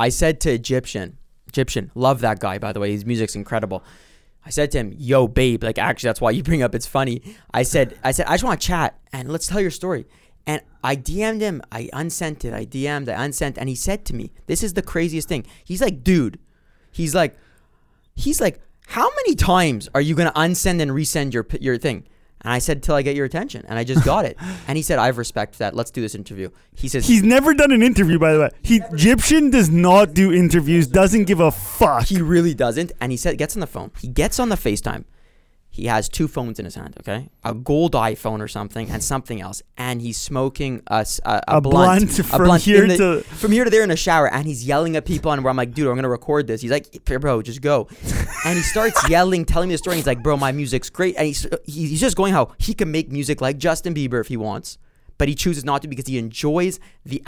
I said to Egyptian, love that guy, by the way. His music's incredible. I said to him, yo, babe, like, actually, that's why you bring up, it's funny. I said, I just want to chat, and let's tell your story. And I DM'd him. I unsent it. And he said to me, this is the craziest thing. He's like, dude, he's like, how many times are you going to unsend and resend your thing? And I said, till I get your attention. And I just got it. And he said, I have respect for that. Let's do this interview. He says, he's never done an interview, by the way. Egyptian does not do interviews, doesn't give a fuck. He really doesn't. And he said, gets on the phone. He gets on the FaceTime. He has two phones in his hand, okay? A gold iPhone or something and something else. And he's smoking a blunt from here to there in a shower. And he's yelling at people. And I'm like, dude, I'm going to record this. He's like, bro, just go. And he starts yelling, telling me the story. He's like, bro, my music's great. And he's just going how he can make music like Justin Bieber if he wants. But he chooses not to because he enjoys the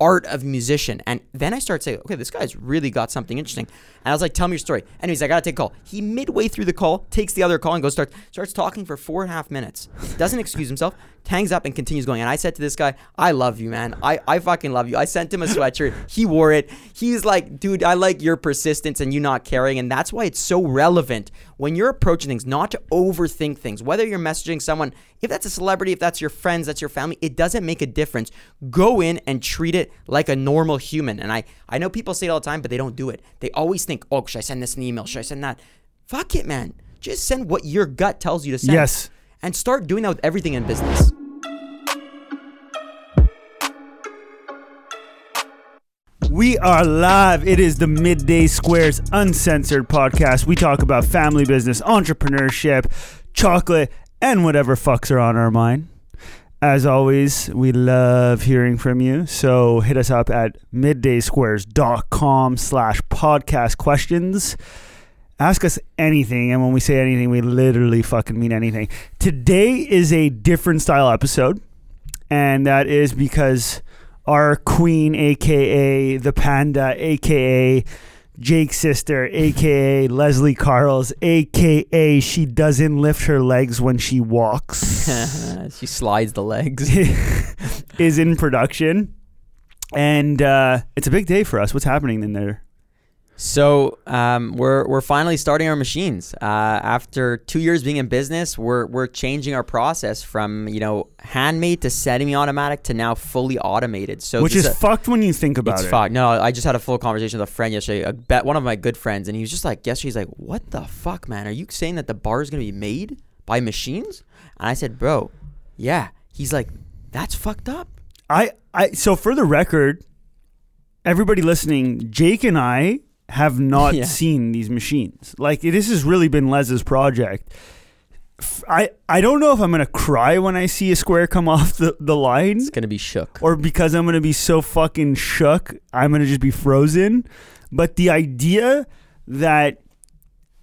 art of musician. And then I start saying, okay, this guy's really got something interesting. And I was like, tell me your story. Anyways, I got to take a call. He midway through the call, takes the other call and goes, starts talking for 4.5 minutes. Doesn't excuse himself, hangs up and continues going. And I said to this guy, I love you, man. I fucking love you. I sent him a sweatshirt. He wore it. He's like, dude, I like your persistence and you not caring. And that's why it's so relevant when you're approaching things, not to overthink things. Whether you're messaging someone, if that's a celebrity, if that's your friends, that's your family, it doesn't make a difference. Go in and treat it like a normal human. And I know people say it all the time, but they don't do it. They always think, oh, should I send this an email? Should I send that? Fuck it, man. Just send what your gut tells you to send. Yes. And start doing that with everything in business. We are live. It is the Midday Squares Uncensored podcast. We talk about family business, entrepreneurship, chocolate, and whatever fucks are on our mind. As always, we love hearing from you. So hit us up at middaysquares.com/podcast questions. Ask us anything, and when we say anything, we literally fucking mean anything. Today is a different style episode, and that is because our queen, a.k.a. the Panda, a.k.a. Jake's sister, a.k.a. Leslie Carls, a.k.a. she doesn't lift her legs when she walks. She slides the legs. Is in production, and it's a big day for us. What's happening in there? So we're finally starting our machines. After 2 years being in business, we're changing our process from handmade to semi-automatic to now fully automated. So which is fucked when you think about it. It's fucked. No, I just had a full conversation with a friend yesterday, one of my good friends, and he was just like, yesterday he's like, what the fuck, man? Are you saying that the bar is gonna be made by machines? And I said, bro, yeah. He's like, that's fucked up. So for the record, everybody listening, Jake and I have not seen these machines. Like, this has really been Les's project. I don't know if I'm going to cry when I see a square come off the line. It's going to be shook. Or because I'm going to be so fucking shook, I'm going to just be frozen. But the idea that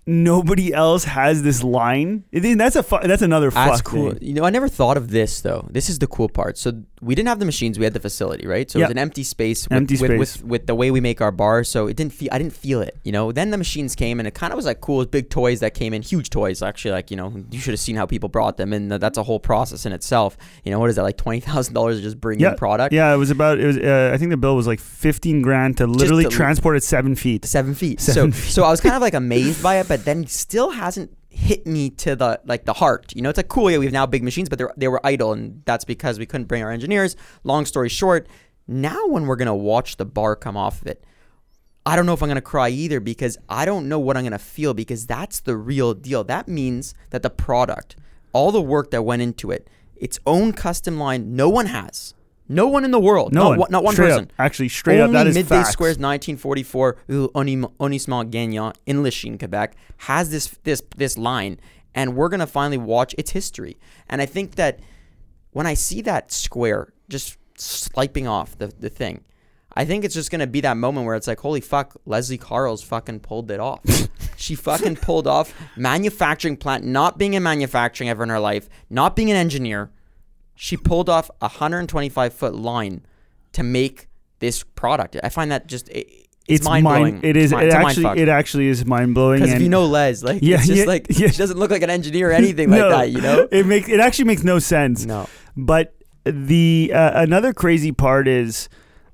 nobody else has this line, that's another fuck. That's cool. Thing. I never thought of this, though. This is the cool part. So we didn't have the machines. We had the facility, right? So it was an empty space. With the way we make our bar. So I didn't feel it, Then the machines came, and it kind of was like cool. Big toys that came in, huge toys, actually. Like, you should have seen how people brought them, and that's a whole process in itself. What is that, like $20,000 to just bring in product? Yeah, I think the bill was like 15 grand to literally transport it 7 feet. So I was kind of like amazed by it. But then still hasn't hit me to the heart. It's like, cool, yeah, we have now big machines, but they were idle, and that's because we couldn't bring our engineers. Long story short, now when we're going to watch the bar come off of it, I don't know if I'm going to cry either, because I don't know what I'm going to feel, because that's the real deal. That means that the product, all the work that went into it, its own custom line, no one has. No one in the world. Not one person. Straight up, that is facts. Only Midday Squares 1944, Onissement Gagnant in Lachine, Quebec, has this line, and we're going to finally watch its history. And I think that when I see that square just sliping off the thing, I think it's just going to be that moment where it's like, holy fuck, Leslie Carls fucking pulled it off. She fucking pulled off manufacturing plant, not being in manufacturing ever in her life, not being an engineer. She pulled off a 125-foot line to make this product. I find that just it's mind-blowing. It actually is mind-blowing. Because if you know Les, like, yeah, it's just she doesn't look like an engineer or anything like that, It actually makes no sense. No. But the another crazy part is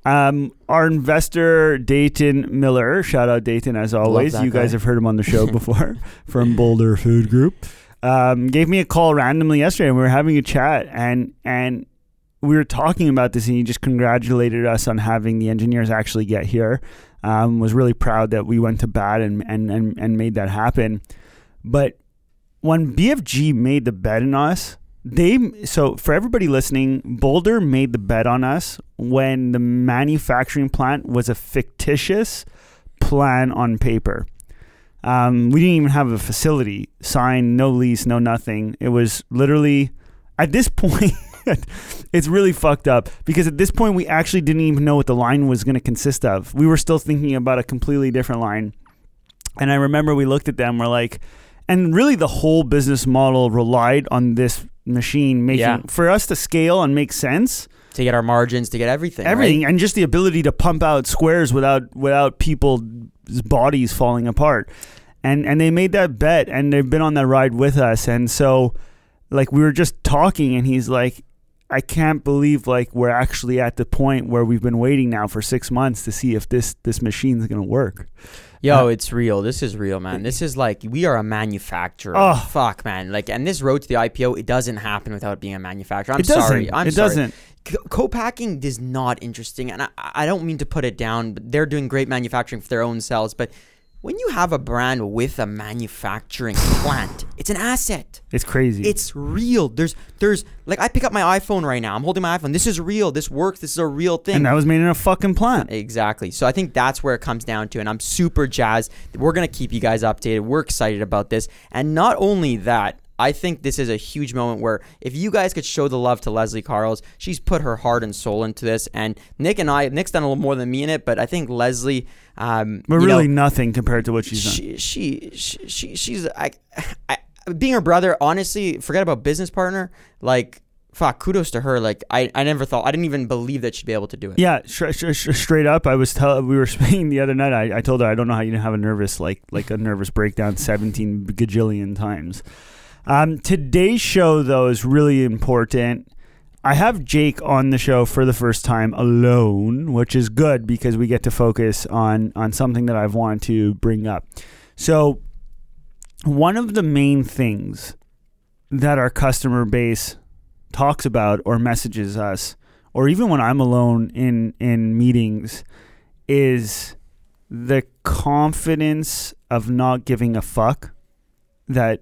Our investor, Dayton Miller, shout out Dayton as always. You guys have heard him on the show before from Boulder Food Group. Gave me a call randomly yesterday and we were having a chat and we were talking about this and he just congratulated us on having the engineers actually get here. Was really proud that we went to bat and made that happen. But when BFG made the bet on us, so for everybody listening, Boulder made the bet on us when the manufacturing plant was a fictitious plan on paper. We didn't even have a facility signed, no lease, no nothing. It was literally, at this point, it's really fucked up because at this point we actually didn't even know what the line was going to consist of. We were still thinking about a completely different line. And I remember we looked at them, we're like, and really the whole business model relied on this machine making for us to scale and make sense. To get our margins, to get everything, right? And just the ability to pump out squares without people's bodies falling apart. And they made that bet and they've been on that ride with us. And so like we were just talking and he's like, I can't believe like we're actually at the point where we've been waiting now for 6 months to see if this machine's going to work. Yo, it's real. This is real, man. This is like, we are a manufacturer. Oh. Fuck, man. Like, and this road to the IPO, it doesn't happen without being a manufacturer. I'm sorry. It doesn't. Co-packing is not interesting. And I don't mean to put it down, but they're doing great manufacturing for their own cells. But when you have a brand with a manufacturing plant, it's an asset. It's crazy. It's real. There's like, I pick up my iPhone right now. I'm holding my iPhone. This is real. This works. This is a real thing. And that was made in a fucking plant. Exactly. So I think that's where it comes down to. And I'm super jazzed. We're going to keep you guys updated. We're excited about this. And not only that, I think this is a huge moment where if you guys could show the love to Leslie Carls, she's put her heart and soul into this. And Nick's done a little more than me in it, but I think Leslie... but really nothing compared to what she's done. She's... being her brother, honestly, forget about business partner, like... Fuck, kudos to her. Like, I never thought, I didn't even believe that she'd be able to do it. Yeah, straight up. We were speaking the other night. I told her, I don't know how you didn't have a nervous, like a nervous breakdown 17 gajillion times. Today's show, though, is really important. I have Jake on the show for the first time alone, which is good because we get to focus on something that I've wanted to bring up. So one of the main things that our customer base talks about or messages us, or even when I'm alone in meetings, is the confidence of not giving a fuck that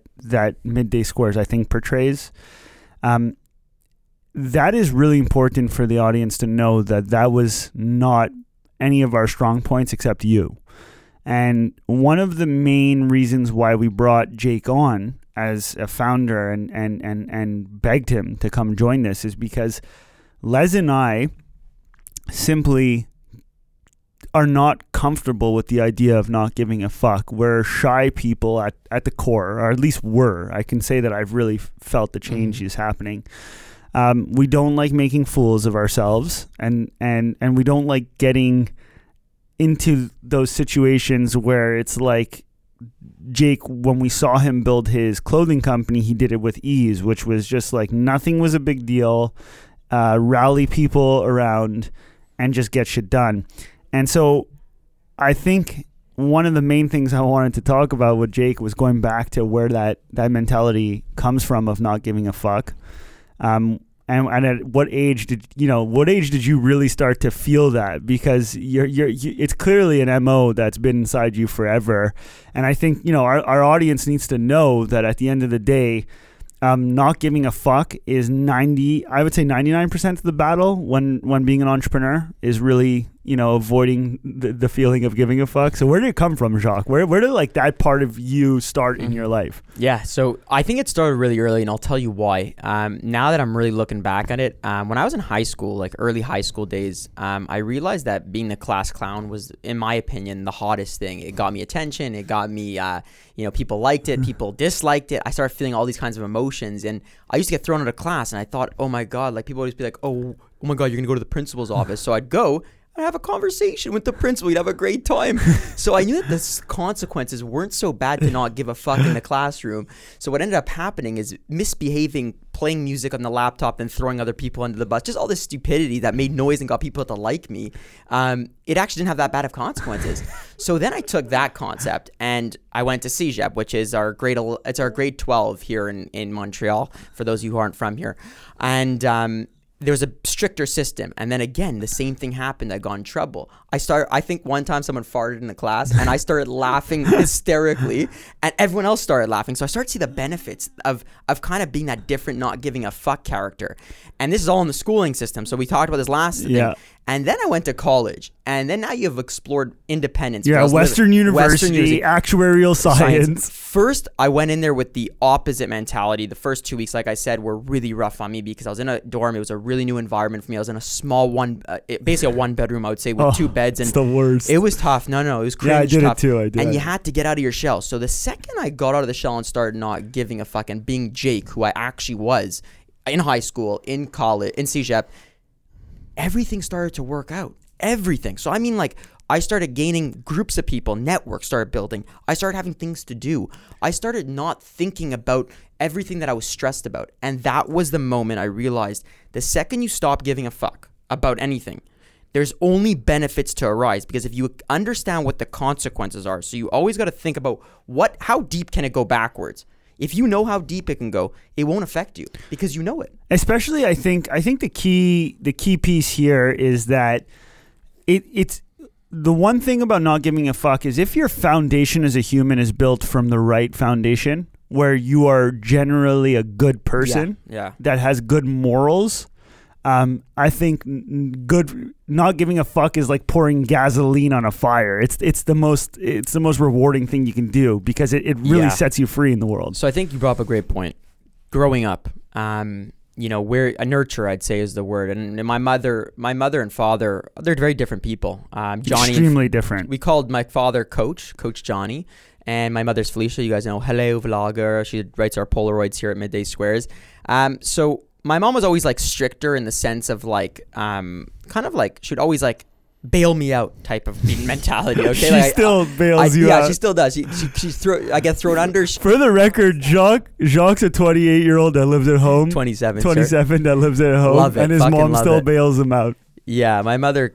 Midday Squares, I think, portrays. That is really important for the audience to know that was not any of our strong points except you. And one of the main reasons why we brought Jake on as a founder and begged him to come join this is because Les and I simply are not comfortable with the idea of not giving a fuck. We're shy people at the core, or at least were. I can say that I've really felt the change is happening. We don't like making fools of ourselves and we don't like getting into those situations where it's like, Jake, when we saw him build his clothing company, he did it with ease, which was just like nothing was a big deal, rally people around and just get shit done. And so I think one of the main things I wanted to talk about with Jake was going back to where that mentality comes from of not giving a fuck. And at what age did you really start to feel that? Because it's clearly an MO that's been inside you forever. And I think, our audience needs to know that at the end of the day, not giving a fuck is 99% of the battle when being an entrepreneur is really, avoiding the feeling of giving a fuck. So where did it come from, Jacques? Where did like that part of you start in your life? Yeah. So I think it started really early and I'll tell you why. Now that I'm really looking back at it, when I was in high school, like early high school days, I realized that being the class clown was, in my opinion, the hottest thing. It got me attention. It got me, people liked it, people disliked it. I started feeling all these kinds of emotions and I used to get thrown out of class and I thought, oh my God, like people always be like, oh my God, you're gonna go to the principal's office. So I'd go, I'd have a conversation with the principal. You'd have a great time. So I knew that the consequences weren't so bad to not give a fuck in the classroom. So what ended up happening is misbehaving, playing music on the laptop and throwing other people under the bus, just all this stupidity that made noise and got people to like me. It actually didn't have that bad of consequences. So then I took that concept and I went to CEGEP, which is our grade 12 here in Montreal, for those of you who aren't from here. And there was a stricter system. And then again, the same thing happened. I got in trouble. I think one time someone farted in the class and I started laughing hysterically and everyone else started laughing. So I started to see the benefits of kind of being that different, not giving a fuck character. And this is all in the schooling system. So we talked about this last thing. And then I went to college. And then now you've explored independence. Yeah, Western University, actuarial science. First, I went in there with the opposite mentality. The first 2 weeks, like I said, were really rough on me because I was in a dorm. It was a really new environment for me. I was in a small one, basically a one-bedroom, I would say, with two beds. And it's the worst. It was tough. No, it was cringe. Yeah, I did tough. It too. I did. And you had to get out of your shell. So the second I got out of the shell and started not giving a fuck and being Jake, who I actually was in high school, in college, in CEGEP, everything started to work out. Everything. So I mean, like, I started gaining groups of people, networks started building. I started having things to do. I started not thinking about everything that I was stressed about. And that was the moment I realized the second you stop giving a fuck about anything, there's only benefits to arise, because if you understand what the consequences are, so you always got to think about how deep can it go backwards? If you know how deep it can go, it won't affect you because you know it. Especially, I think the key piece here is that it's the one thing about not giving a fuck is if your foundation as a human is built from the right foundation, where you are generally a good person that has good morals. I think not giving a fuck is like pouring gasoline on a fire. It's the most rewarding thing you can do because it really sets you free in the world. So I think you brought up a great point. Growing up, where a nurture, I'd say, is the word. And my mother and father, they're very different people. Johnny, extremely different. We called my father Coach Johnny, and my mother's Felicia. You guys know, hello vlogger. She writes our Polaroids here at Midday Squares. So my mom was always like stricter in the sense of like, kind of like, she'd always like bail me out type of mentality. Okay, she like, still bails you out. Yeah, she still does. I get thrown under. For the record, Jacques, a 28-year-old that lives at home. 27 that lives at home. Love it, and his mom still bails him out. Yeah, my mother,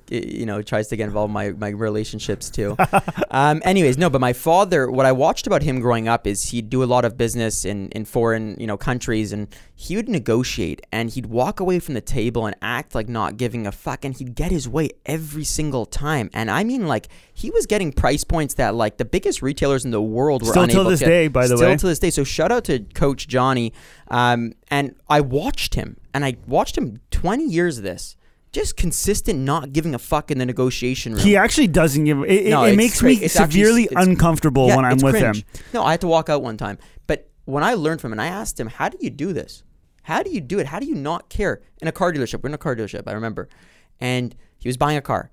tries to get involved in my relationships too. But my father, what I watched about him growing up is he'd do a lot of business in foreign, countries, and he would negotiate and he'd walk away from the table and act like not giving a fuck, and he'd get his way every single time. And I mean, like, he was getting price points that like the biggest retailers in the world were unable to. Still till this day, by the way. Still to this day. So shout out to Coach Johnny. And I watched him 20 years of this. Just consistent not giving a fuck in the negotiation room. He actually doesn't give... It makes me severely uncomfortable when I'm with him. No, I had to walk out one time. But when I learned from him, and I asked him, how do you do this? How do you do it? How do you not care? In a car dealership. We're in a car dealership, I remember. And he was buying a car.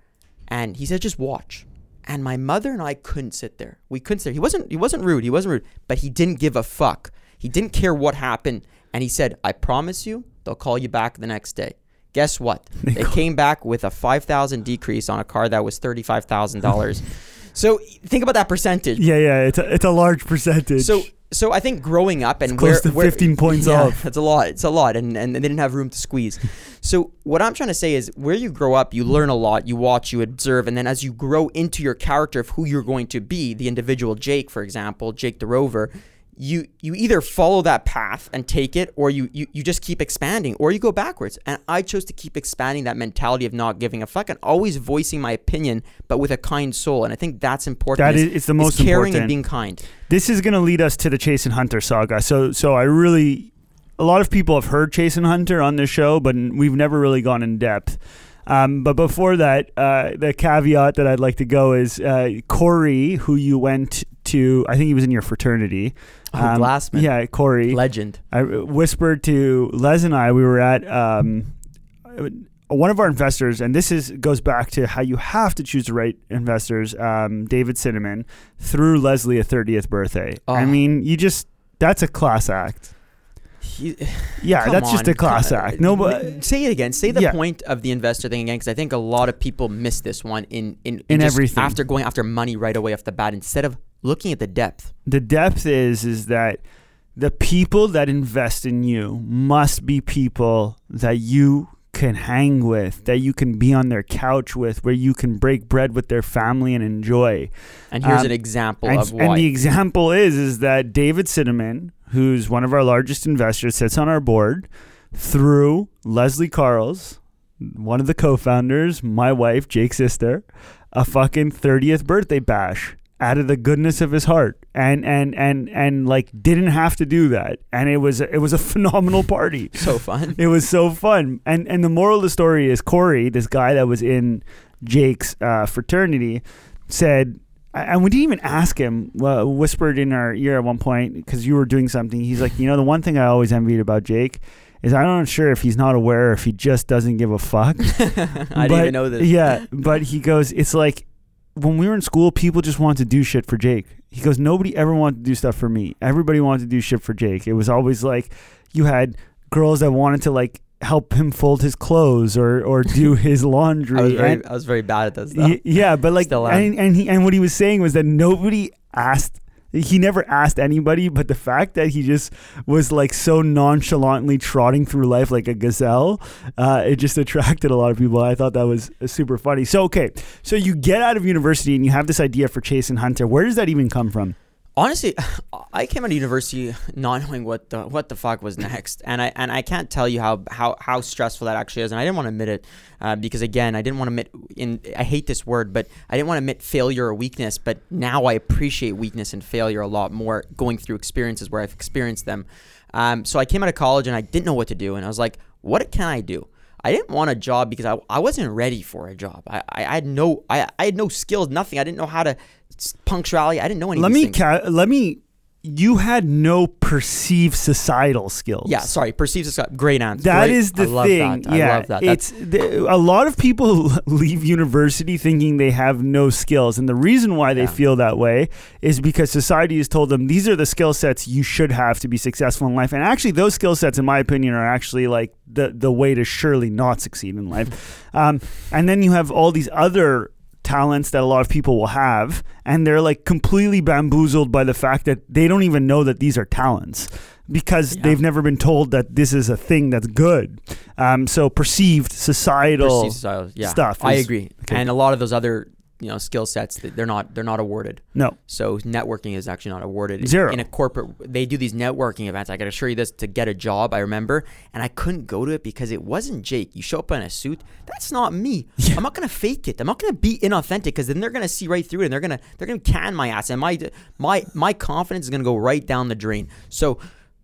And he said, just watch. And my mother and I couldn't sit there. We couldn't sit there. He wasn't rude. But he didn't give a fuck. He didn't care what happened. And he said, I promise you, they'll call you back the next day. Guess what? They came back with a $5,000 decrease on a car that was $35,000. So think about that percentage. Yeah, it's a large percentage. So I think growing up and it's close to 15 points off. That's a lot. It's a lot, and they didn't have room to squeeze. So what I'm trying to say is, where you grow up, you learn a lot, you watch, you observe, and then as you grow into your character of who you're going to be, the individual Jake, for example, Jake the Rover. You either follow that path and take it, or you just keep expanding, or you go backwards. And I chose to keep expanding that mentality of not giving a fuck and always voicing my opinion, but with a kind soul. And I think that's important. That is the most important. Caring and being kind. This is going to lead us to the Chase and Hunter saga. So I really, a lot of people have heard Chase and Hunter on this show, but we've never really gone in depth. But before that, the caveat that I'd like to go is Corey, who you went to, I think he was in your fraternity. Glassman. Yeah, Corey. Legend. I whispered to Les and I, we were at one of our investors, and this goes back to how you have to choose the right investors, David Cinnamon, threw Leslie a 30th birthday. Oh. I mean, that's a class act. Just a class act. No, say it again. Say the point of the investor thing again, because I think a lot of people miss this one in everything. After going after money right away off the bat, instead of looking at the depth. The depth is that the people that invest in you must be people that you can hang with, that you can be on their couch with, where you can break bread with their family and enjoy. And here's an example of why. And the example is that David Cinnamon, who's one of our largest investors, sits on our board through Leslie Carls, one of the co-founders, my wife, Jake's sister, a fucking 30th birthday bash out of the goodness of his heart, and like didn't have to do that. And it was a phenomenal party. So fun. It was so fun. And the moral of the story is Corey, this guy that was in Jake's fraternity, said, and we didn't even ask him, whispered in our ear at one point, because you were doing something. He's like, the one thing I always envied about Jake is I'm not sure if he's not aware, if he just doesn't give a fuck. Didn't even know this. Yeah. But he goes, it's like, when we were in school, people just wanted to do shit for Jake. He goes, nobody ever wanted to do stuff for me. Everybody wanted to do shit for Jake. It was always like you had girls that wanted to like help him fold his clothes or do his laundry. I was very bad at that stuff. Yeah, but like, and what he was saying was that nobody asked. He never asked anybody, but the fact that he just was like so nonchalantly trotting through life like a gazelle, it just attracted a lot of people. I thought that was super funny. So, okay. So you get out of university and you have this idea for Chase and Hunter. Where does that even come from? Honestly, I came out of university not knowing what the fuck was next, and I can't tell you how stressful that actually is, and I didn't want to admit it because again, I didn't want to admit. I hate this word, but I didn't want to admit failure or weakness. But now I appreciate weakness and failure a lot more going through experiences where I've experienced them. So I came out of college and I didn't know what to do, and I was like, what can I do? I didn't want a job because I wasn't ready for a job. I had no skills, nothing. I didn't know how to punctuality. I didn't know anything. You had no perceived societal skills. Yeah, sorry, perceived societal. Great answer. That is the thing. Yeah, I love that. It's a lot of people leave university thinking they have no skills, and the reason why they feel that way is because society has told them these are the skill sets you should have to be successful in life. And actually, those skill sets, in my opinion, are actually like the way to surely not succeed in life. And then you have all these other talents that a lot of people will have, and they're like completely bamboozled by the fact that they don't even know that these are talents because they've never been told that this is a thing that's good. So perceived societal stuff. I agree. Okay. And a lot of those other skill sets, they're not awarded. No. So networking is actually not awarded. Zero. In a corporate, they do these networking events. I can assure you this, to get a job, I remember, and I couldn't go to it because it wasn't Jake. You show up in a suit. That's not me. Yeah. I'm not going to fake it. I'm not going to be inauthentic because then they're going to see right through it and they're going to can my ass. And my confidence is going to go right down the drain. So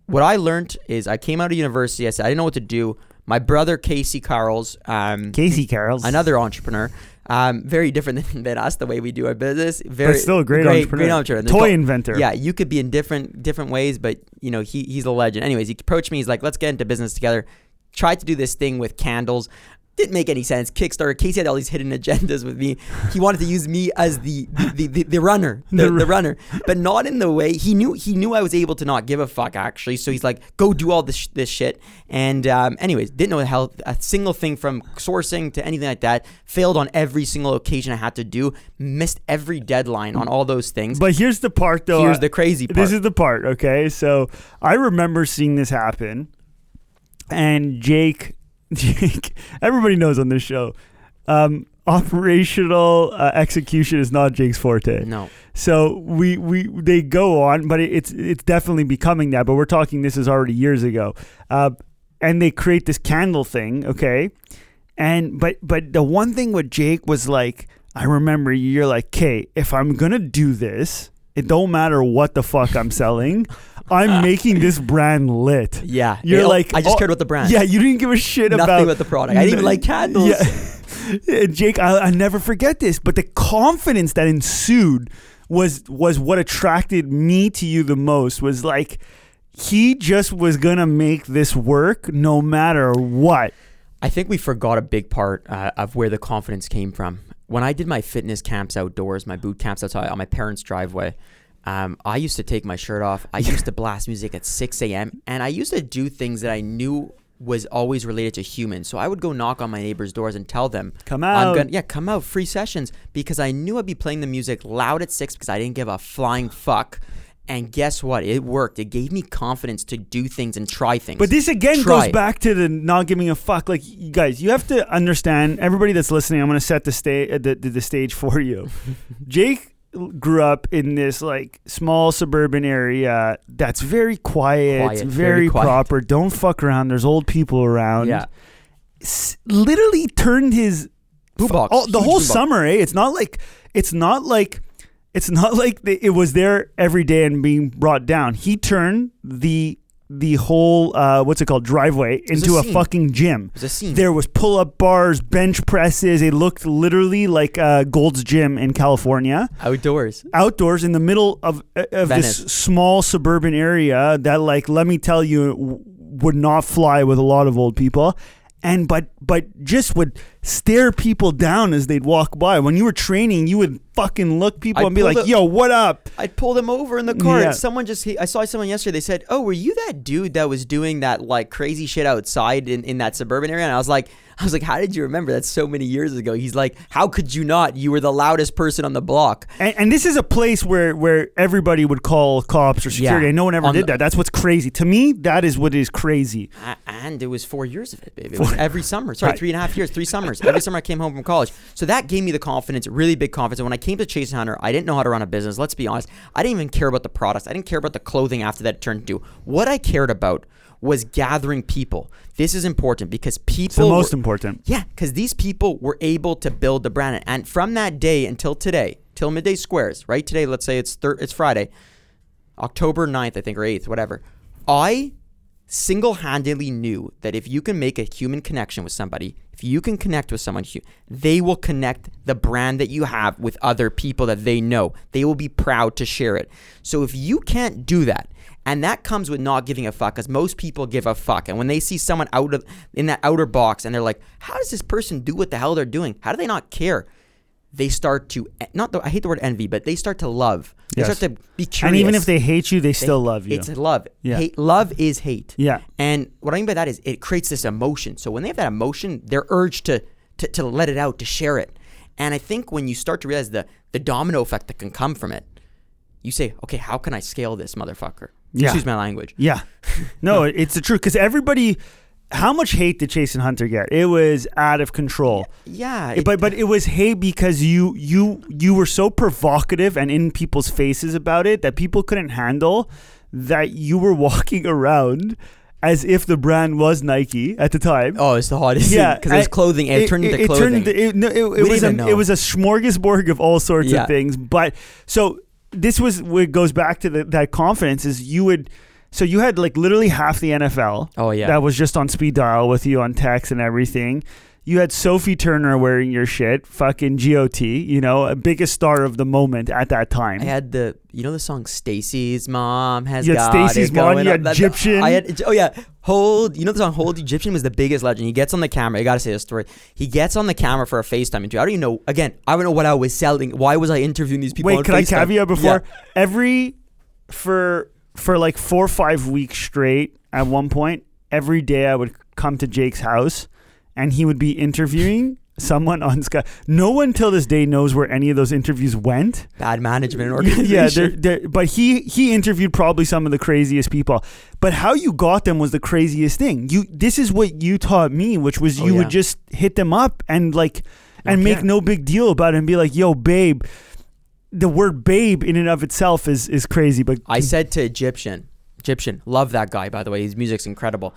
what I learned is I came out of university. I said, I didn't know what to do. My brother, Casey Carls, another entrepreneur, very different than us, the way we do our business. But still a great entrepreneur. Toy inventor. Yeah, you could be in different ways, but he's a legend. Anyways, he approached me. He's like, let's get into business together. Tried to do this thing with candles. Didn't make any sense. Kickstarter. Casey had all these hidden agendas with me. He wanted to use me as the runner, the runner, but not in the way he knew I was able to not give a fuck actually. So he's like, go do all this shit. And anyways, didn't know a single thing from sourcing to anything like that. Failed on every single occasion I had to do. Missed every deadline on all those things. But here's the part though. Here's the crazy part. This is the part. Okay, so I remember seeing this happen, and Jake, everybody knows on this show, operational execution is not Jake's forte. No. So they go on, but it's definitely becoming that. But we're talking, this is already years ago, and they create this candle thing, okay? And but the one thing with Jake was like, I remember you're like, okay, if I'm gonna do this, it don't matter what the fuck I'm selling. I'm making this brand lit. Yeah. You're like, I just cared about the brand. Yeah, you didn't give a shit about nothing about the product. I didn't even like candles. Yeah. Jake, I never forget this, but the confidence that ensued was what attracted me to you the most. Was like, he just was going to make this work no matter what. I think we forgot a big part of where the confidence came from. When I did my fitness camps outdoors, my boot camps outside on my parents' driveway, I used to take my shirt off. I used to blast music at 6 a.m. And I used to do things that I knew was always related to humans. So I would go knock on my neighbors' doors and tell them, come out. Come out, free sessions. Because I knew I'd be playing the music loud at 6 because I didn't give a flying fuck. And guess what? It worked. It gave me confidence to do things and try things. But this again goes back to the not giving a fuck. Like, you guys, you have to understand, everybody that's listening, I'm going to set the stage for you. Jake grew up in this like small suburban area that's very quiet very quiet. Proper. Don't fuck around. There's old people around. Yeah. Literally turned his boombox the whole summer. It's not like it was there every day and being brought down. He turned the whole driveway into a fucking gym. It was a scene. There was pull-up bars, bench presses. It looked literally like Gold's Gym in California. Outdoors in the middle of Venice. This small suburban area that, like, let me tell you, would not fly with a lot of old people. And but just would stare people down as they'd walk by. When you were training, you would fucking look people and be like, yo, what up? I'd pull them over in the car and I saw someone yesterday. They said, oh, were you that dude that was doing that like crazy shit outside in that suburban area? And I was like, how did you remember? That's so many years ago. He's like, how could you not? You were the loudest person on the block. And this is a place where everybody would call cops or security. Yeah. And no one ever did that. That's what's crazy. To me, that is what is crazy. And it was 4 years of it, baby. It was every summer. Sorry, 3.5 years, 3 summers. Every summer I came home from college. So that gave me the confidence, really big confidence. And when I came to Chase and Hunter, I didn't know how to run a business. Let's be honest. I didn't even care about the products. I didn't care about the clothing after that turned to. What I cared about was gathering people. This is important because people... It's the most important. Yeah, because these people were able to build the brand. And from that day until today, till Midday Squares, right? Today, let's say it's Friday, October 9th, I think, or 8th, whatever. I single-handedly knew that if you can make a human connection with somebody, if you can connect with someone, they will connect the brand that you have with other people that they know. They will be proud to share it. So if you can't do that, and that comes with not giving a fuck, because most people give a fuck. And when they see someone in that outer box and they're like, how does this person do what the hell they're doing? How do they not care? They start to, I hate the word envy, but they start to love. They start to be curious. And even if they hate you, they still love you. It's love. Yeah. Love is hate. Yeah. And what I mean by that is it creates this emotion. So when they have that emotion, their urge to let it out, to share it. And I think when you start to realize the domino effect that can come from it, you say, okay, how can I scale this motherfucker? Yeah. Excuse my language. Yeah. No, it's the truth. Because everybody... How much hate did Chase and Hunter get? It was out of control. Yeah. But it was hate because you were so provocative and in people's faces about it that people couldn't handle that you were walking around as if the brand was Nike at the time. Oh, it's the hottest thing. Because it was clothing. And it turned into clothing. It was a smorgasbord of all sorts of things. But so this was what goes back to that confidence is you would... So you had like literally half the NFL that was just on speed dial with you on text and everything. You had Sophie Turner wearing your shit, fucking G.O.T., biggest star of the moment at that time. I had the song Stacy's Mom has got it going. You had Stacy's Mom, you had Egyptian. The song Hold Egyptian was the biggest legend. He gets on the camera. You got to say this story. He gets on the camera for a FaceTime interview. I don't know what I was selling. Why was I interviewing these people on FaceTime? Wait, can I caveat before? Yeah. For like 4 or 5 weeks straight at one point, every day I would come to Jake's house and he would be interviewing someone on Skype. No one till this day knows where any of those interviews went. Bad management organization. Yeah, but he interviewed probably some of the craziest people. But how you got them was the craziest thing. This is what you taught me, which was you would just hit them up and make no big deal about it and be like, yo, babe. The word babe in and of itself is crazy. But I said to Egyptian, love that guy, by the way. His music's incredible.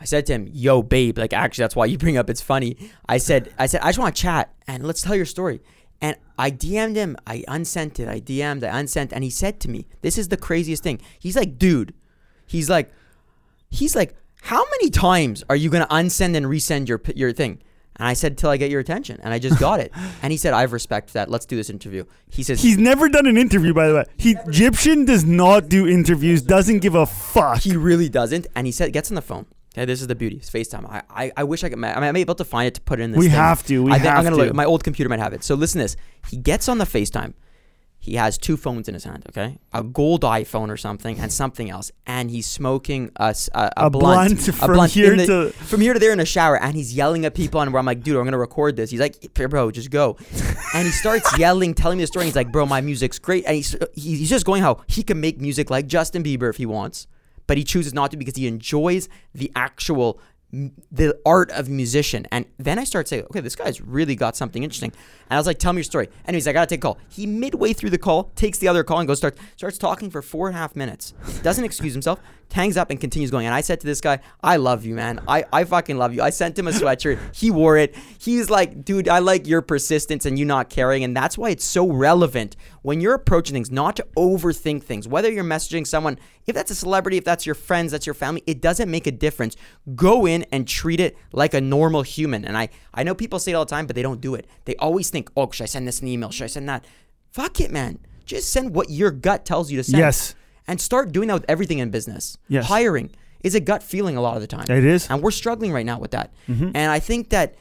I said to him, yo, babe, like, actually, that's why you bring up, it's funny. I said, I just want to chat and let's tell your story. And I DM'd him. I unsent it. And he said to me, this is the craziest thing. He's like, dude, he's like, how many times are you going to unsend and resend your thing? And I said, till I get your attention. And I just got it. And he said, I have respect for that. Let's do this interview. He says... He's never done an interview, by the way. Egyptian does not do interviews, doesn't give a fuck. He really doesn't. And he said, gets on the phone. Okay, this is the beauty. It's FaceTime. I wish I could... I'm able to find it to put it in this thing. We have to. I'm gonna look. My old computer might have it. So listen to this. He gets on the FaceTime. He has two phones in his hand, okay? A gold iPhone or something and something else. And he's smoking a blunt from here to there in a shower. And he's yelling at people. And I'm like, dude, I'm going to record this. He's like, bro, just go. And he starts yelling, telling me the story. He's like, bro, my music's great. And he's just going how he can make music like Justin Bieber if he wants. But he chooses not to because he enjoys the actual the art of musician. And then I start saying, okay, this guy's really got something interesting. And I was like, tell me your story. Anyways, I gotta take a call. He midway through the call takes the other call and goes starts talking for 4.5 minutes, doesn't excuse himself, hangs up and continues going. And I said to this guy, I love you, man. I fucking love you. I sent him a sweatshirt. He wore it. He's like, dude, I like your persistence and you not caring. And that's why it's so relevant when you're approaching things, not to overthink things. Whether you're messaging someone, if that's a celebrity, if that's your friends, that's your family, it doesn't make a difference. Go in and treat it like a normal human. And I know people say it all the time, but they don't do it. They always think, oh, should I send this an email? Should I send that? Fuck it, man. Just send what your gut tells you to send. Yes. And start doing that with everything in business. Yes. Hiring is a gut feeling a lot of the time. It is. And we're struggling right now with that. Mm-hmm. And I think that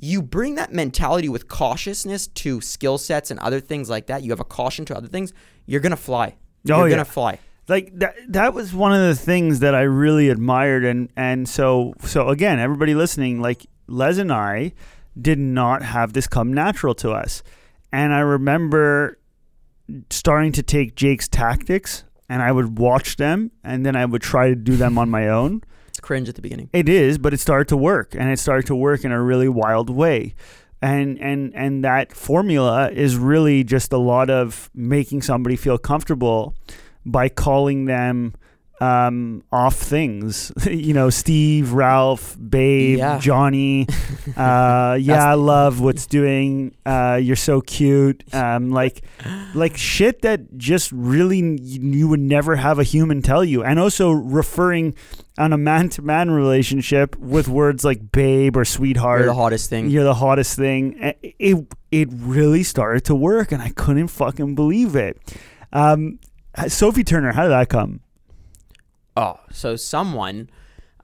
you bring that mentality with cautiousness to skill sets and other things like that. You have a caution to other things. You're going to fly. You're going to fly. Like that was one of the things that I really admired. And so again, everybody listening, like Les and I did not have this come natural to us. And I remember starting to take Jake's tactics and I would watch them and then I would try to do them on my own. It's cringe at the beginning. It is, but it started to work and it started to work in a really wild way. And that formula is really just a lot of making somebody feel comfortable by calling them off things, you know, Steve, Ralph, Babe, yeah. Johnny, I love what's doing, you're so cute, like shit that just really you would never have a human tell you. And also referring on a man-to-man relationship with words like babe or sweetheart. You're the hottest thing. It really started to work and I couldn't fucking believe it. Sophie Turner, how did that come? Oh, so someone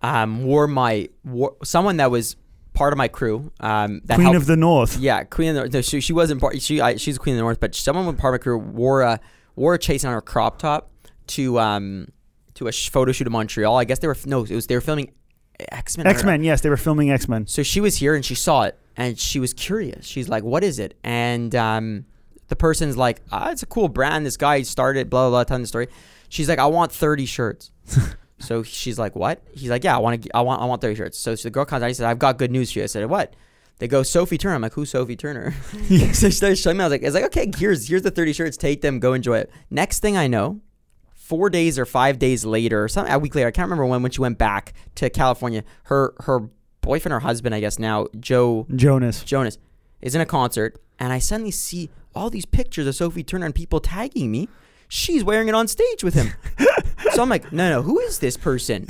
someone that was part of my crew. That Queen helped, of the North. Yeah, Queen of the North. No, she wasn't part. She's Queen of the North, but someone with part of my crew wore a Chase and Hunter crop top to a photo shoot in Montreal. I guess they were filming X-Men. X-Men, yes, they were filming X-Men. So she was here and she saw it and she was curious. She's like, "What is it?" And the person's like, it's a cool brand. This guy started, blah, blah, blah, telling the story. She's like, I want 30 shirts. So she's like, what? He's like, yeah, I want 30 shirts. So the girl comes out. He said, I've got good news for you. I said, what? They go, Sophie Turner. I'm like, who's Sophie Turner? So she started showing me. I was like, okay, here's the 30 shirts. Take them. Go enjoy it. Next thing I know, 4 days or 5 days later, a week later, I can't remember when she went back to California, her boyfriend or husband, I guess now, Joe Jonas, is in a concert. And I suddenly see all these pictures of Sophie Turner and people tagging me. She's wearing it on stage with him. So I'm like, no, who is this person?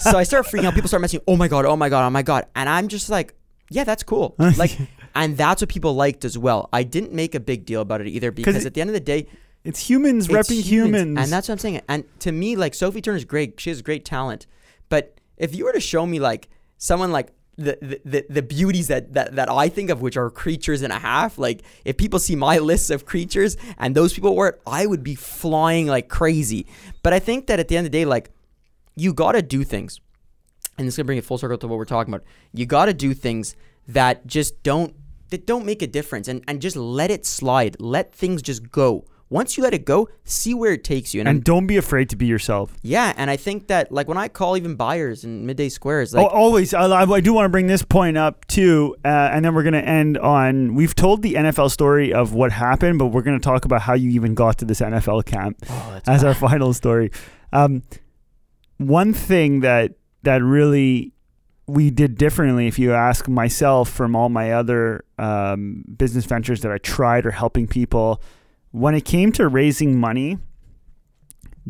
So I start freaking out. People start messaging, oh my God. And I'm just like, yeah, that's cool. Like, and that's what people liked as well. I didn't make a big deal about it either because at the end of the day, it's humans repping humans. And that's what I'm saying. And to me, like, Sophie Turner's great. She has great talent. But if you were to show me like someone like the beauties that I think of, which are creatures and a half, like if people see my list of creatures and those people were it, I would be flying like crazy. But I think that at the end of the day, like, you gotta do things, and this is gonna bring it full circle to what we're talking about. You gotta do things that just don't make a difference, and just let it slide, let things just go. Once you let it go, see where it takes you. And don't be afraid to be yourself. Yeah, and I think that, like, when I call even buyers in Midday Squares. Like, always. I do want to bring this point up, too, and then we're going to end on, we've told the NFL story of what happened, but we're going to talk about how you even got to this NFL camp as our final story. One thing that really we did differently, if you ask myself from all my other business ventures that I tried or helping people, when it came to raising money,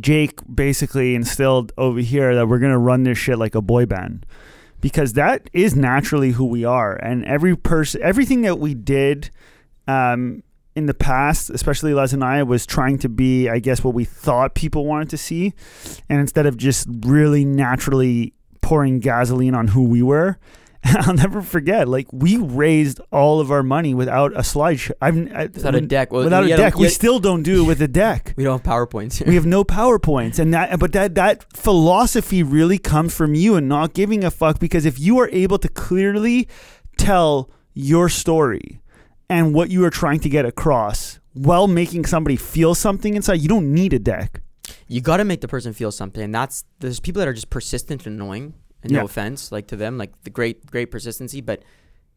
Jake basically instilled over here that we're going to run this shit like a boy band, because that is naturally who we are. And everything that we did in the past, especially Les and I, was trying to be, I guess, what we thought people wanted to see. And instead of just really naturally pouring gasoline on who we were. I'll never forget. Like, we raised all of our money without a slideshow. Without a deck. Well, without a deck. We still don't do it with a deck. We don't have PowerPoints here. We have no PowerPoints. And that philosophy really comes from you and not giving a fuck, because if you are able to clearly tell your story and what you are trying to get across while making somebody feel something inside, you don't need a deck. You got to make the person feel something. And there's people that are just persistent and annoying. And no offense, like, to them, like, the great persistency, but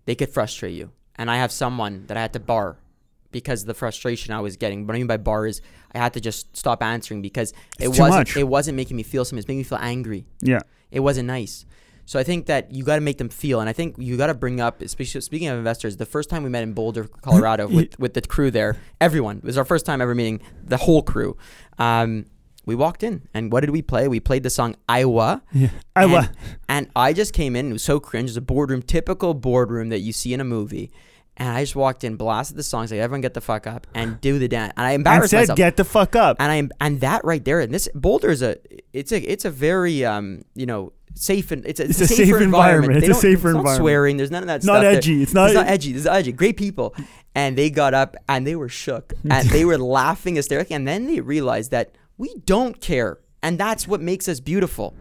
they could frustrate you. And I have someone that I had to bar because of the frustration I was getting. What I mean by bar is I had to just stop answering because it wasn't making me feel something. It's making me feel angry. Yeah, it wasn't nice. So I think that you got to make them feel, and I think you got to bring up, especially speaking of investors, the first time we met in Boulder, Colorado, with the crew there, everyone. It was our first time ever meeting the whole crew. We walked in, and what did we play? We played the song Iowa. Yeah. Iowa. And I just came in. It was so cringe. It was a boardroom, typical boardroom that you see in a movie. And I just walked in, blasted the songs, like, everyone get the fuck up and do the dance. And I embarrassed myself. I said, get the fuck up. And that right there, and this Boulder is it's a very, safe, and it's a safer environment. It's a safer environment. It's not swearing. There's none of that stuff. It's not edgy. It's edgy. Great people. And they got up, and they were shook. And they were laughing hysterically. And then they realized that we don't care, and that's what makes us beautiful.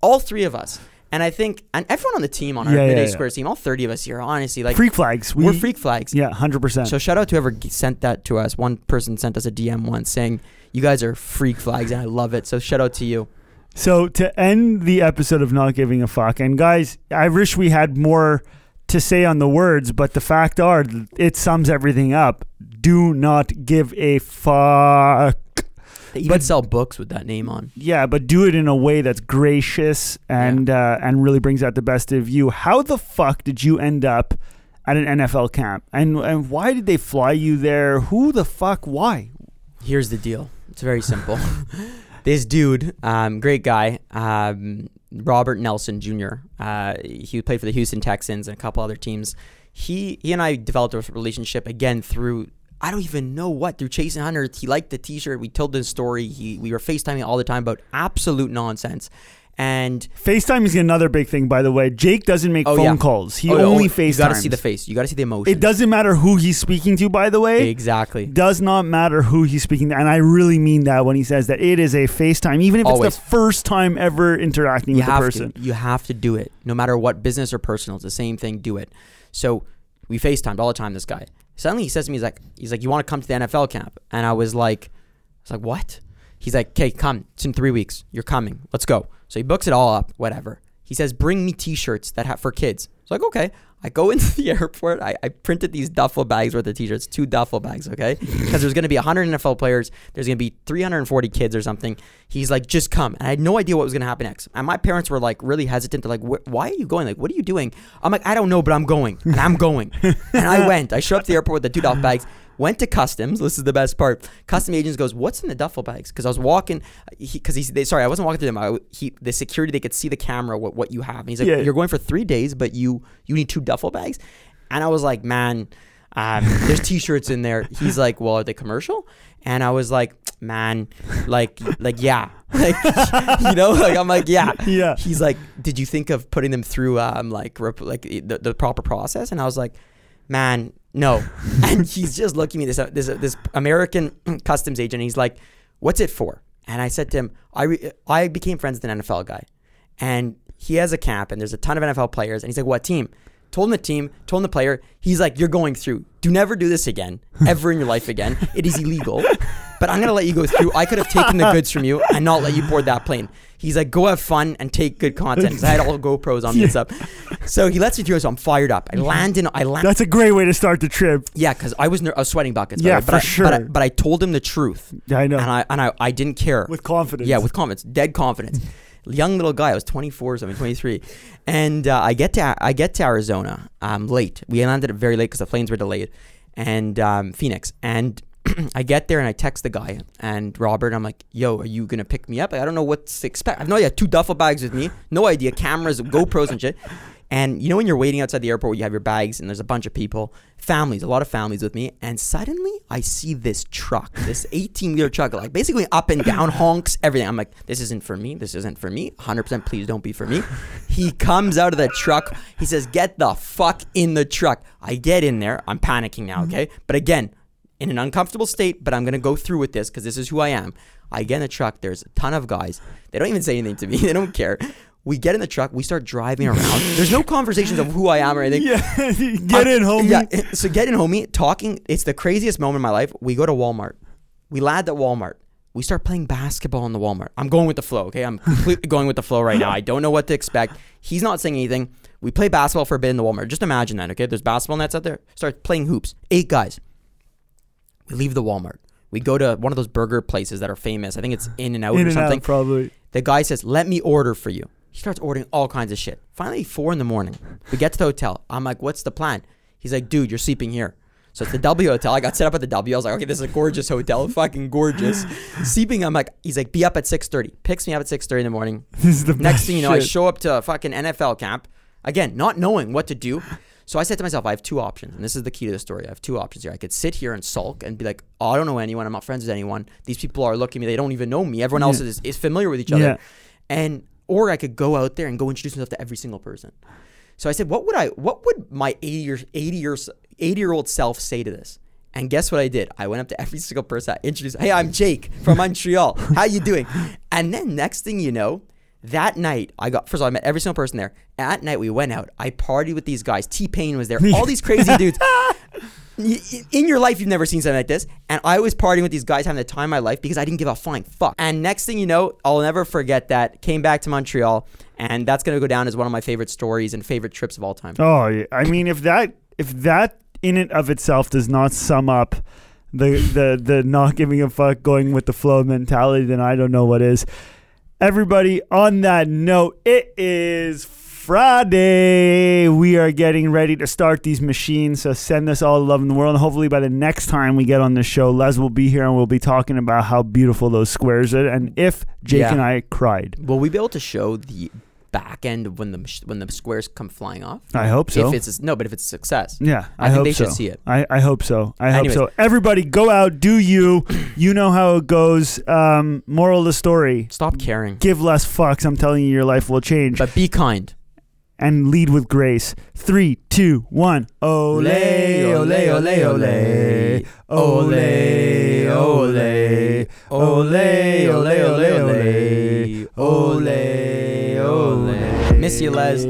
All three of us. And I think, and everyone on the team, on our Midday Squares team, all 30 of us here, honestly, like, freak flags. We're freak flags. Yeah, 100%. So shout out to whoever sent that to us. One person sent us a DM once saying, you guys are freak flags, and I love it. So shout out to you. So to end the episode of Not Giving a Fuck, and guys, I wish we had more to say on the words, but the fact are, it sums everything up. Do not give a fuck. They even sell books with that name on. Yeah, but do it in a way that's gracious and really brings out the best of you. How the fuck did you end up at an NFL camp? And why did they fly you there? Who the fuck? Why? Here's the deal. It's very simple. This dude, great guy, Robert Nelson Jr. He played for the Houston Texans and a couple other teams. He and I developed a relationship, again, through, I don't even know what, through Chase and Hunter. He liked the t-shirt. We told the story. We were FaceTiming all the time about absolute nonsense. And FaceTime is another big thing, by the way. Jake doesn't make phone calls. He only FaceTimes. You got to see the face. You got to see the emotion. It doesn't matter who he's speaking to, by the way. Exactly. Does not matter who he's speaking to. And I really mean that when he says that it is a FaceTime, even if it's the first time ever interacting with the person. You have to do it. No matter what, business or personal, it's the same thing. Do it. So we FaceTimed all the time, this guy. Suddenly he says to me, he's like, you want to come to the NFL camp? And I was like, what? He's like, okay, come. It's in 3 weeks. You're coming. Let's go. So he books it all up, whatever. He says, bring me t-shirts that have for kids. It's like, okay. I go into the airport. I printed these duffel bags worth of t-shirts, 2 duffel bags, okay? Because there's going to be 100 NFL players. There's going to be 340 kids or something. He's like, just come. And I had no idea what was going to happen next. And my parents were like really hesitant. They're like, why are you going? Like, what are you doing? I'm like, I don't know, but I'm going. And I'm going. And I went. I showed up to the airport with the 2 duffel bags. Went to customs. This is the best part. Custom agents goes, what's in the duffel bags? Because I was walking. I wasn't walking through them. The security, they could see the camera, what you have. And he's like, you're going for 3 days, but you need 2 duffel bags? And I was like, man, there's t-shirts in there. He's like, well, are they commercial? And I was like, man, like, yeah. Like, I'm like, yeah. Yeah. He's like, did you think of putting them through the proper process? And I was like, man, no. And he's just looking at me, this American customs agent. And he's like, what's it for? And I said to him, I became friends with an NFL guy. And he has a camp, and there's a ton of NFL players. And he's like, what team? Told him the team, told him the player. He's like, you're going through. Do never do this again, ever in your life again. It is illegal, but I'm going to let you go through. I could have taken the goods from you and not let you board that plane. He's like, go have fun and take good content. Because I had all GoPros on me and stuff. So he lets me through, so I'm fired up. I land. That's a great way to start the trip. Yeah, because I was sweating buckets. Yeah, sure. But I told him the truth. Yeah, I know. And I didn't care. With confidence. Yeah, with confidence. Dead confidence. Young little guy. I was 24 or something, 23. And I get to Arizona late. We landed very late because the planes were delayed. And Phoenix. And I get there and I text the guy and Robert. I'm like, yo, are you going to pick me up? I don't know what to expect. I have no idea. 2 duffel bags with me. No idea. Cameras, GoPros and shit. And you know when you're waiting outside the airport, you have your bags, and there's a bunch of people, families, a lot of families with me, and suddenly I see this truck, this 18-wheeler truck, like basically up and down, honks, everything. I'm like, this isn't for me, 100%, please don't be for me. He comes out of the truck, he says, get the fuck in the truck. I get in there, I'm panicking now, okay? But again, in an uncomfortable state, but I'm going to go through with this because this is who I am. I get in the truck, there's a ton of guys, they don't even say anything to me, they don't care. We get in the truck. We start driving around. There's no conversations of who I am or anything. Yeah, get in, homie. Yeah, so get in, homie. Talking. It's the craziest moment of my life. We go to Walmart. We land at Walmart. We start playing basketball in the Walmart. I'm going with the flow, okay? I'm completely going with the flow right now. I don't know what to expect. He's not saying anything. We play basketball for a bit in the Walmart. Just imagine that, okay? There's basketball nets out there. Start playing hoops. 8 guys. We leave the Walmart. We go to one of those burger places that are famous. I think it's In-N-Out or something. In-N-Out, probably. The guy says, let me order for you. He starts ordering all kinds of shit. Finally, 4 a.m. We get to the hotel. I'm like, what's the plan? He's like, dude, you're sleeping here. So it's the W hotel. I got set up at the W. I was like, okay, this is a gorgeous hotel. Fucking gorgeous. Sleeping, I'm like, he's like, be up at 6:30. Picks me up at 6:30 in the morning. This is the next thing you know, shit. I show up to a fucking NFL camp. Again, not knowing what to do. So I said to myself, I have 2 options. And this is the key to the story. I have 2 options here. I could sit here and sulk and be like, oh, I don't know anyone. I'm not friends with anyone. These people are looking at me. They don't even know me. Everyone else is familiar with each other. Yeah. Or I could go out there and go introduce myself to every single person. So I said, what would my 80-year-old self say to this? And guess what I did? I went up to every single person. I introduced, hey, I'm Jake from Montreal. How you doing? And then next thing you know, that night, first of all, I met every single person there. At night, we went out. I partied with these guys. T-Pain was there. All these crazy dudes. In your life, you've never seen something like this. And I was partying with these guys, having the time of my life because I didn't give a flying fuck. And next thing you know, I'll never forget that. Came back to Montreal, and that's going to go down as one of my favorite stories and favorite trips of all time. Oh, yeah. I mean, if that in and of itself does not sum up the not giving a fuck, going with the flow mentality, then I don't know what is. Everybody, on that note, it is Friday. We are getting ready to start these machines, so send us all the love in the world. And hopefully by the next time we get on the show, Les will be here and we'll be talking about how beautiful those squares are and if Jake and I cried. Will we be able to show the back end of when the squares come flying off? I hope so. If it's a success. Yeah, I hope so. I think they should see it. I hope so. Anyways. Everybody, go out, do you. You know how it goes. Moral of the story. Stop caring. Give less fucks. I'm telling you, your life will change. But be kind. And lead with grace. 3, 2, 1. Ole, ole, ole, ole. Ole, ole. Ole, ole, ole, ole. Ole, ole. Miss you, Les.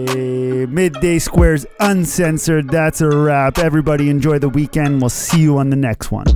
Midday Squares Uncensored. That's a wrap. Everybody enjoy the weekend. We'll see you on the next one.